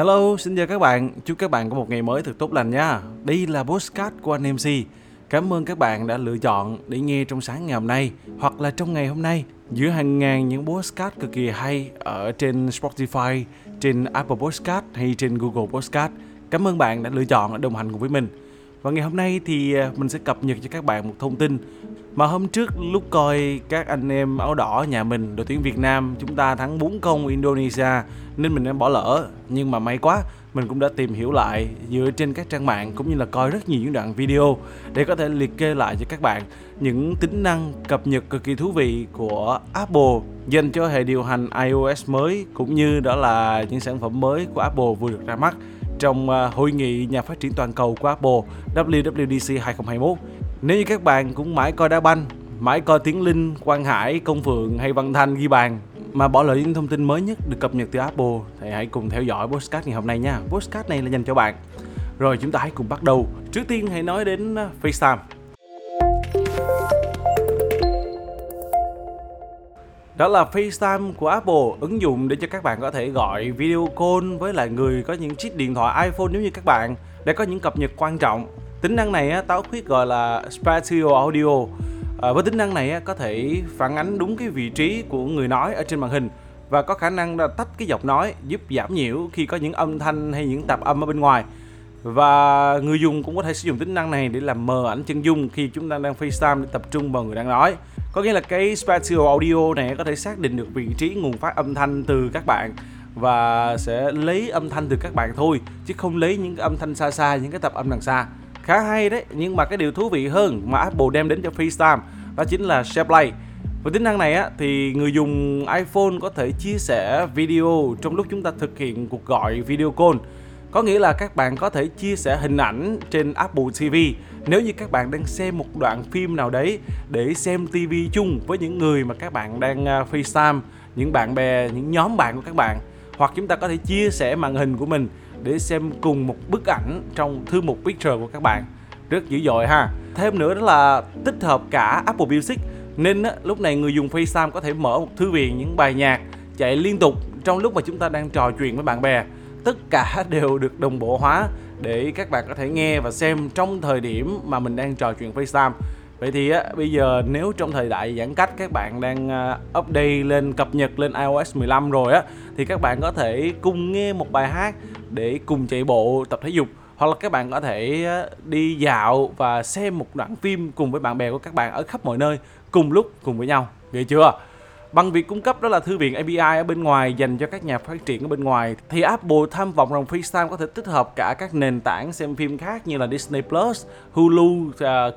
Hello, xin chào các bạn. Chúc các bạn có một ngày mới thật tốt lành nha. Đây là podcast của anh MC. Cảm ơn các bạn đã lựa chọn để nghe trong sáng ngày hôm nay hoặc là trong ngày hôm nay. Giữa hàng ngàn những podcast cực kỳ hay ở trên Spotify, trên Apple Podcast hay trên Google Podcast. Cảm ơn bạn đã lựa chọn để đồng hành cùng với mình. Và ngày hôm nay thì mình sẽ cập nhật cho các bạn một thông tin mà hôm trước lúc coi các anh em áo đỏ nhà mình, đội tuyển Việt Nam chúng ta thắng 4-0 Indonesia nên mình đã bỏ lỡ. Nhưng mà may quá, mình cũng đã tìm hiểu lại dựa trên các trang mạng cũng như là coi rất nhiều những đoạn video để có thể liệt kê lại cho các bạn những tính năng cập nhật cực kỳ thú vị của Apple dành cho hệ điều hành iOS mới, cũng như đó là những sản phẩm mới của Apple vừa được ra mắt trong hội nghị nhà phát triển toàn cầu của Apple WWDC 2021. Nếu như các bạn cũng mãi coi đá banh, mãi coi Tiến Linh, Quang Hải, Công Phượng hay Văn Thanh ghi bàn mà bỏ lỡ những thông tin mới nhất được cập nhật từ Apple thì hãy cùng theo dõi podcast ngày hôm nay nha. Podcast này là dành cho bạn. Rồi chúng ta hãy cùng bắt đầu. Trước tiên hãy nói đến FaceTime. Đó là FaceTime của Apple, ứng dụng để cho các bạn có thể gọi video call với lại người có những chiếc điện thoại iPhone nếu như các bạn, để có những cập nhật quan trọng. Tính năng này tao khuyết gọi là Spatial Audio. Với tính năng này có thể phản ánh đúng cái vị trí của người nói ở trên màn hình và có khả năng là tách cái giọng nói, giúp giảm nhiễu khi có những âm thanh hay những tạp âm ở bên ngoài. Và người dùng cũng có thể sử dụng tính năng này để làm mờ ảnh chân dung khi chúng ta đang FaceTime để tập trung vào người đang nói. Có nghĩa là cái Spatial Audio này có thể xác định được vị trí nguồn phát âm thanh từ các bạn và sẽ lấy âm thanh từ các bạn thôi, chứ không lấy những cái âm thanh xa xa, những cái tạp âm đằng xa. Khá hay đấy, nhưng mà cái điều thú vị hơn mà Apple đem đến cho FaceTime đó chính là SharePlay. Với tính năng này thì người dùng iPhone có thể chia sẻ video trong lúc chúng ta thực hiện cuộc gọi video call. Có nghĩa là các bạn có thể chia sẻ hình ảnh trên Apple TV nếu như các bạn đang xem một đoạn phim nào đấy, để xem TV chung với những người mà các bạn đang FaceTime, những bạn bè, những nhóm bạn của các bạn. Hoặc chúng ta có thể chia sẻ màn hình của mình để xem cùng một bức ảnh trong thư mục Picture của các bạn. Rất dữ dội ha. Thêm nữa đó là tích hợp cả Apple Music, nên lúc này người dùng FaceTime có thể mở một thư viện những bài nhạc chạy liên tục trong lúc mà chúng ta đang trò chuyện với bạn bè. Tất cả đều được đồng bộ hóa để các bạn có thể nghe và xem trong thời điểm mà mình đang trò chuyện FaceTime. Vậy thì bây giờ nếu trong thời đại giãn cách các bạn đang update lên, cập nhật lên iOS 15 rồi thì các bạn có thể cùng nghe một bài hát để cùng chạy bộ, tập thể dục, hoặc là các bạn có thể đi dạo và xem một đoạn phim cùng với bạn bè của các bạn ở khắp mọi nơi cùng lúc, cùng với nhau. Ghê chưa? Bằng việc cung cấp đó là thư viện API ở bên ngoài dành cho các nhà phát triển ở bên ngoài, thì Apple tham vọng rằng FaceTime có thể tích hợp cả các nền tảng xem phim khác như là Disney Plus, Hulu,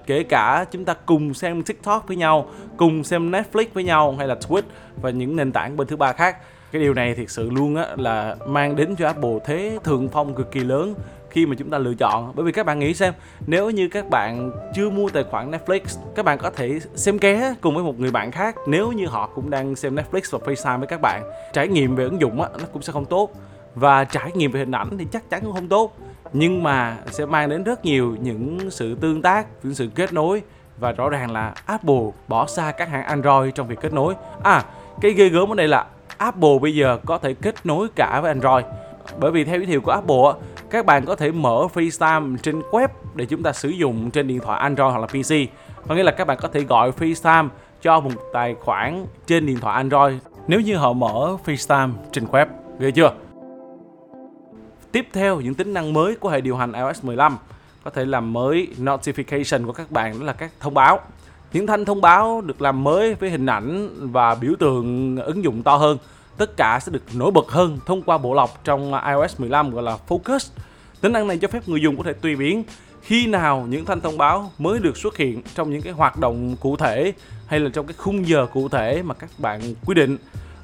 kể cả chúng ta cùng xem TikTok với nhau, cùng xem Netflix với nhau, hay là Twitch và những nền tảng bên thứ ba khác. Cái điều này thiệt sự luôn là mang đến cho Apple thế thượng phong cực kỳ lớn khi mà chúng ta lựa chọn. Bởi vì các bạn nghĩ xem, nếu như các bạn chưa mua tài khoản Netflix, các bạn có thể xem ké cùng với một người bạn khác nếu như họ cũng đang xem Netflix và FaceTime với các bạn. Trải nghiệm về ứng dụng nó cũng sẽ không tốt, và trải nghiệm về hình ảnh thì chắc chắn cũng không tốt, nhưng mà sẽ mang đến rất nhiều những sự tương tác, những sự kết nối. Và rõ ràng là Apple bỏ xa các hãng Android trong việc kết nối. Cái ghê gớm ở đây là Apple bây giờ có thể kết nối cả với Android. Bởi vì theo giới thiệu của Apple, các bạn có thể mở FaceTime trên web để chúng ta sử dụng trên điện thoại Android hoặc là PC. Có nghĩa là các bạn có thể gọi FaceTime cho một tài khoản trên điện thoại Android nếu như họ mở FaceTime trên web. Ghê chưa? Tiếp theo, những tính năng mới của hệ điều hành iOS 15 có thể làm mới notification của các bạn, đó là các thông báo. Những thanh thông báo được làm mới với hình ảnh và biểu tượng ứng dụng to hơn. Tất cả sẽ được nổi bật hơn thông qua bộ lọc trong iOS 15 gọi là Focus. Tính năng này cho phép người dùng có thể tùy biến khi nào những thanh thông báo mới được xuất hiện trong những cái hoạt động cụ thể hay là trong cái khung giờ cụ thể mà các bạn quy định.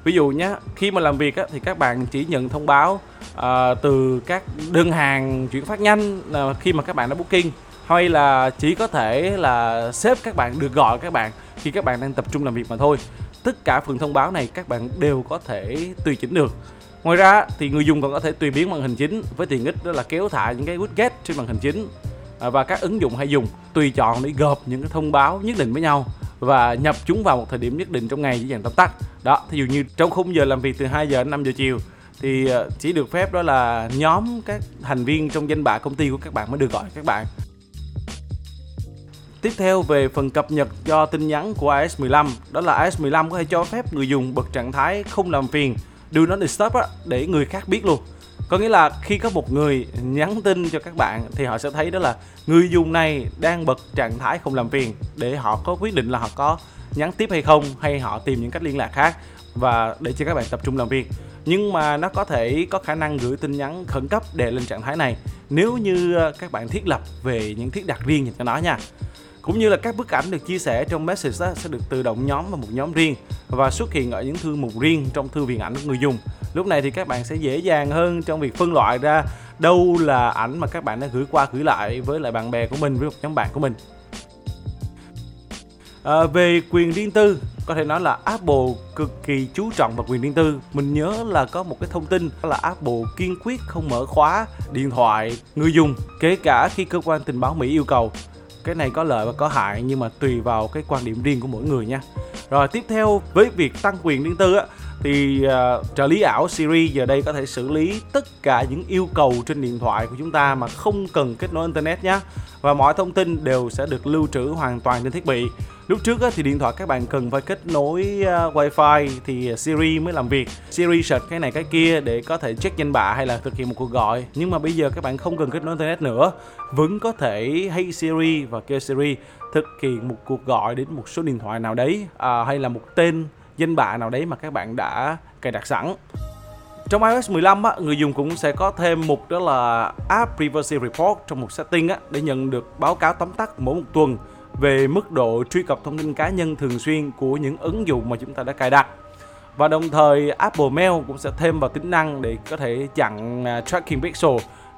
Ví dụ nhé, khi mà làm việc thì các bạn chỉ nhận thông báo từ các đơn hàng chuyển phát nhanh khi mà các bạn đã booking, hay là chỉ có thể là sếp các bạn được gọi các bạn khi các bạn đang tập trung làm việc mà thôi. Tất cả phần thông báo này các bạn đều có thể tùy chỉnh được. Ngoài ra thì người dùng còn có thể tùy biến màn hình chính với tiện ích đó là kéo thả những cái widget trên màn hình chính, và các ứng dụng hay dùng tùy chọn để gộp những cái thông báo nhất định với nhau và nhập chúng vào một thời điểm nhất định trong ngày dưới dạng tóm tắt. Đó, thí dụ như trong khung giờ làm việc từ 2 giờ đến 5 giờ chiều thì chỉ được phép đó là nhóm các thành viên trong danh bạ công ty của các bạn mới được gọi các bạn. Tiếp theo về phần cập nhật cho tin nhắn của iOS 15, đó là iOS 15 có thể cho phép người dùng bật trạng thái không làm phiền, do not disturb để người khác biết luôn. Có nghĩa là khi có một người nhắn tin cho các bạn thì họ sẽ thấy đó là người dùng này đang bật trạng thái không làm phiền để họ có quyết định là họ có nhắn tiếp hay không, hay họ tìm những cách liên lạc khác và để cho các bạn tập trung làm việc. Nhưng mà nó có thể có khả năng gửi tin nhắn khẩn cấp đè lên trạng thái này nếu như các bạn thiết lập về những thiết đặt riêng dành cho nó nha. Cũng như là các bức ảnh được chia sẻ trong message sẽ được tự động nhóm vào một nhóm riêng và xuất hiện ở những thư mục riêng trong thư viện ảnh của người dùng. Lúc này thì các bạn sẽ dễ dàng hơn trong việc phân loại ra đâu là ảnh mà các bạn đã gửi qua gửi lại với lại bạn bè của mình, với một nhóm bạn của mình. Về quyền riêng tư, có thể nói là Apple cực kỳ chú trọng vào quyền riêng tư. Mình nhớ là có một cái thông tin là Apple kiên quyết không mở khóa điện thoại người dùng, kể cả khi cơ quan tình báo Mỹ yêu cầu. Cái này có lợi và có hại nhưng mà tùy vào cái quan điểm riêng của mỗi người nha. Rồi tiếp theo với việc tăng quyền riêng tư á, thì trợ lý ảo Siri giờ đây có thể xử lý tất cả những yêu cầu trên điện thoại của chúng ta mà không cần kết nối internet nhé. Và mọi thông tin đều sẽ được lưu trữ hoàn toàn trên thiết bị. Lúc trước á, thì điện thoại các bạn cần phải kết nối wifi thì Siri mới làm việc. Siri search cái này cái kia để có thể check danh bạ hay là thực hiện một cuộc gọi. Nhưng mà bây giờ các bạn không cần kết nối internet nữa, vẫn có thể hay Siri và kêu Siri thực hiện một cuộc gọi đến một số điện thoại nào đấy, hay là một tên danh bạ nào đấy mà các bạn đã cài đặt sẵn. Trong iOS 15 á, người dùng cũng sẽ có thêm mục đó là App Privacy Report trong mục setting á, để nhận được báo cáo tóm tắt mỗi một tuần về mức độ truy cập thông tin cá nhân thường xuyên của những ứng dụng mà chúng ta đã cài đặt. Và đồng thời Apple Mail cũng sẽ thêm vào tính năng để có thể chặn tracking pixel.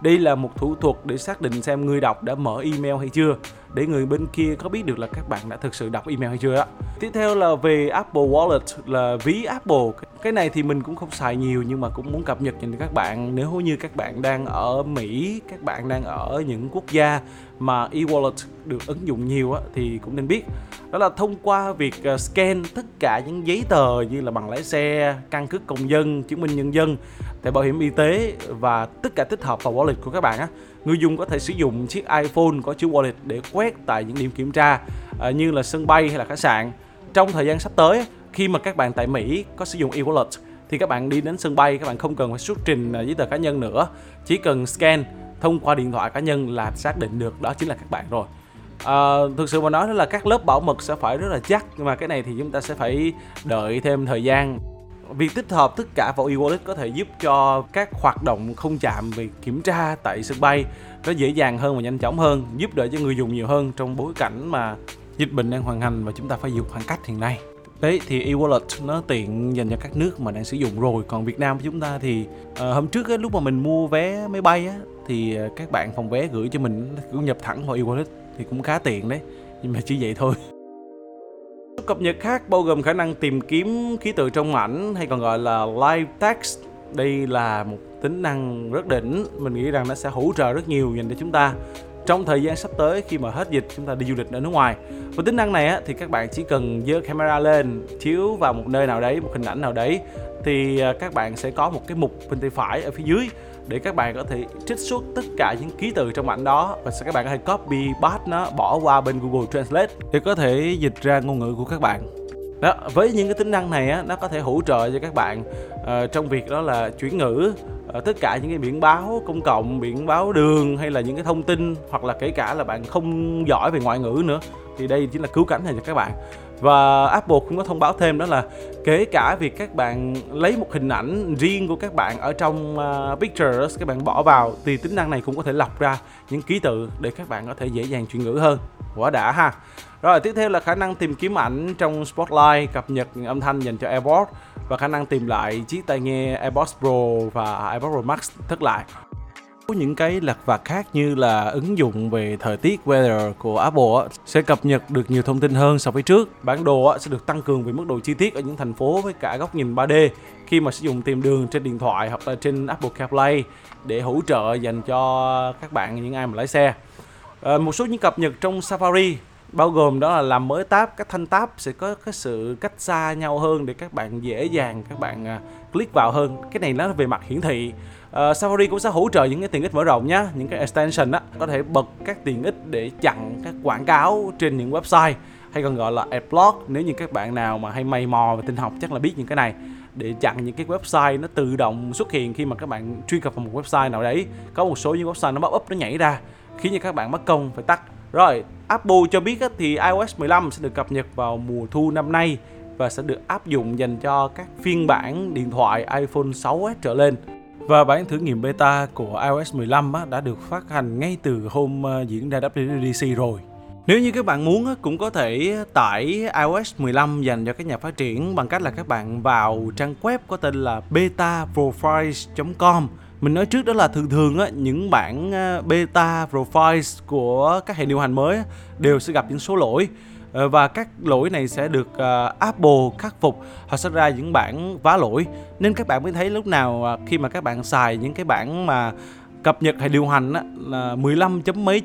Đây là một thủ thuật để xác định xem người đọc đã mở email hay chưa, để người bên kia có biết được là các bạn đã thực sự đọc email hay chưa đó. Tiếp theo là về Apple Wallet, là ví Apple. Cái này thì mình cũng không xài nhiều nhưng mà cũng muốn cập nhật dành cho các bạn. Nếu như các bạn đang ở Mỹ, các bạn đang ở những quốc gia mà e-wallet được ứng dụng nhiều thì cũng nên biết. Đó là thông qua việc scan tất cả những giấy tờ như là bằng lái xe, căn cước công dân, chứng minh nhân dân, thẻ bảo hiểm y tế và tất cả tích hợp vào wallet của các bạn á. Người dùng có thể sử dụng chiếc iPhone có chữ wallet để quét tại những điểm kiểm tra như là sân bay hay là khách sạn. Trong thời gian sắp tới, khi mà các bạn tại Mỹ có sử dụng e-wallet thì các bạn đi đến sân bay, các bạn không cần phải xuất trình giấy tờ cá nhân nữa, chỉ cần scan thông qua điện thoại cá nhân là xác định được đó chính là các bạn rồi. Thực sự mà nói là các lớp bảo mật sẽ phải rất là chắc, nhưng mà cái này thì chúng ta sẽ phải đợi thêm thời gian. Việc tích hợp tất cả vào e-wallet có thể giúp cho các hoạt động không chạm về kiểm tra tại sân bay nó dễ dàng hơn và nhanh chóng hơn, giúp đỡ cho người dùng nhiều hơn trong bối cảnh mà dịch bệnh đang hoành hành và chúng ta phải giữ khoảng cách hiện nay. Đấy, thì e-wallet nó tiện dành cho các nước mà đang sử dụng rồi. Còn Việt Nam của chúng ta thì hôm trước ấy, lúc mà mình mua vé máy bay á, thì các bạn phòng vé gửi cho mình cũng nhập thẳng vào e-wallet thì cũng khá tiện đấy, nhưng mà chỉ vậy thôi. Cập nhật khác bao gồm khả năng tìm kiếm ký tự trong ảnh hay còn gọi là Live Text. Đây là một tính năng rất đỉnh, mình nghĩ rằng nó sẽ hỗ trợ rất nhiều dành cho chúng ta trong thời gian sắp tới khi mà hết dịch chúng ta đi du lịch ở nước ngoài. Với tính năng này á, thì các bạn chỉ cần giơ camera lên, chiếu vào một nơi nào đấy, một hình ảnh nào đấy, thì các bạn sẽ có một cái mục bên tay phải ở phía dưới để các bạn có thể trích xuất tất cả những ký từ trong ảnh đó và các bạn có thể copy paste nó, bỏ qua bên Google Translate để có thể dịch ra ngôn ngữ của các bạn. Đó, với những cái tính năng này á, nó có thể hỗ trợ cho các bạn trong việc đó là chuyển ngữ tất cả những cái biển báo công cộng, biển báo đường hay là những cái thông tin, hoặc là kể cả là bạn không giỏi về ngoại ngữ nữa thì đây chính là cứu cánh này cho các bạn. Và Apple cũng có thông báo thêm đó là kể cả việc các bạn lấy một hình ảnh riêng của các bạn ở trong Pictures, các bạn bỏ vào thì tính năng này cũng có thể lọc ra những ký tự để các bạn có thể dễ dàng chuyển ngữ hơn. Quá đã ha. Rồi tiếp theo là khả năng tìm kiếm ảnh trong Spotlight, cập nhật âm thanh dành cho AirPods và khả năng tìm lại chiếc tai nghe AirPods Pro và AirPods Pro Max thất lạc. Có những cái lặt vặt khác như là ứng dụng về thời tiết weather của Apple sẽ cập nhật được nhiều thông tin hơn so với trước. Bản đồ sẽ được tăng cường về mức độ chi tiết ở những thành phố với cả góc nhìn 3D khi mà sử dụng tìm đường trên điện thoại hoặc là trên Apple CarPlay để hỗ trợ dành cho các bạn, những ai mà lái xe. Một số những cập nhật trong Safari bao gồm đó là làm mới tab. Các thanh tab sẽ có cái sự cách xa nhau hơn để các bạn dễ dàng các bạn click vào hơn. Cái này nó về mặt hiển thị. Safari cũng sẽ hỗ trợ những cái tiện ích mở rộng nhé, những cái extension đó, có thể bật các tiện ích để chặn các quảng cáo trên những website, hay còn gọi là adblock. Nếu như các bạn nào mà hay mày mò về tin học chắc là biết những cái này, để chặn những cái website nó tự động xuất hiện khi mà các bạn truy cập vào một website nào đấy. Có một số những website nó pop up, nó nhảy ra khiến cho các bạn mất công phải tắt. Rồi, Apple cho biết thì iOS 15 sẽ được cập nhật vào mùa thu năm nay và sẽ được áp dụng dành cho các phiên bản điện thoại iPhone 6s trở lên. Và bản thử nghiệm beta của iOS 15 đã được phát hành ngay từ hôm diễn ra WWDC rồi. Nếu như các bạn muốn cũng có thể tải iOS 15 dành cho các nhà phát triển bằng cách là các bạn vào trang web có tên là betaprofiles.com. Mình nói trước đó là thường những bản beta profiles của các hệ điều hành mới đều sẽ gặp những số lỗi. Và các lỗi này sẽ được Apple khắc phục. Họ sẽ ra những bản vá lỗi. Nên các bạn mới thấy lúc nào khi mà các bạn xài những cái bản mà cập nhật hệ điều hành là 15 chấm mấy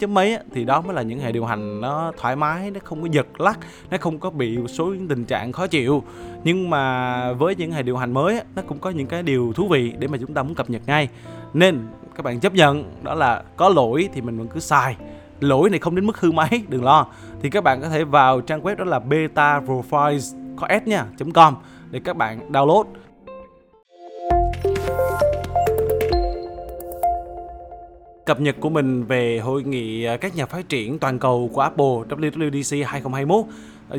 thì đó mới là những hệ điều hành nó thoải mái, nó không có giật lắc, nó không có bị một số những tình trạng khó chịu. Nhưng mà với những hệ điều hành mới nó cũng có những cái điều thú vị để mà chúng ta muốn cập nhật ngay. Nên các bạn chấp nhận đó là có lỗi thì mình vẫn cứ xài. Lỗi này không đến mức hư máy, đừng lo. Thì các bạn có thể vào trang web đó là betaprofiles.com để các bạn download. Cập nhật của mình về hội nghị các nhà phát triển toàn cầu của Apple WWDC 2021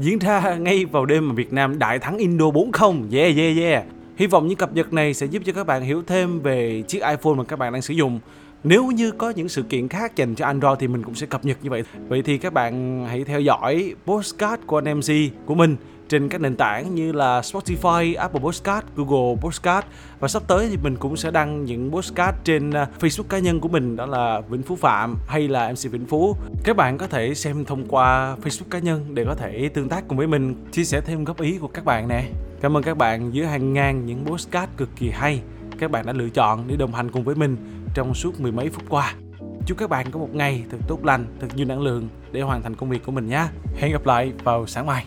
diễn ra ngay vào đêm mà Việt Nam đại thắng Indo 4-0. Yeah. Hy vọng những cập nhật này sẽ giúp cho các bạn hiểu thêm về chiếc iPhone mà các bạn đang sử dụng. Nếu như có những sự kiện khác dành cho Android thì mình cũng sẽ cập nhật như vậy. Vậy thì các bạn hãy theo dõi podcast của anh MC của mình trên các nền tảng như là Spotify, Apple Podcast, Google Podcast. Và sắp tới thì mình cũng sẽ đăng những podcast trên Facebook cá nhân của mình, đó là Vĩnh Phú Phạm hay là MC Vĩnh Phú. Các bạn có thể xem thông qua Facebook cá nhân để có thể tương tác cùng với mình, chia sẻ thêm góp ý của các bạn nè. Cảm ơn các bạn dưới hàng ngàn những podcast cực kỳ hay các bạn đã lựa chọn để đồng hành cùng với mình trong suốt mười mấy phút qua. Chúc các bạn có một ngày thật tốt lành, thật nhiều năng lượng để hoàn thành công việc của mình nhé. Hẹn gặp lại vào sáng mai.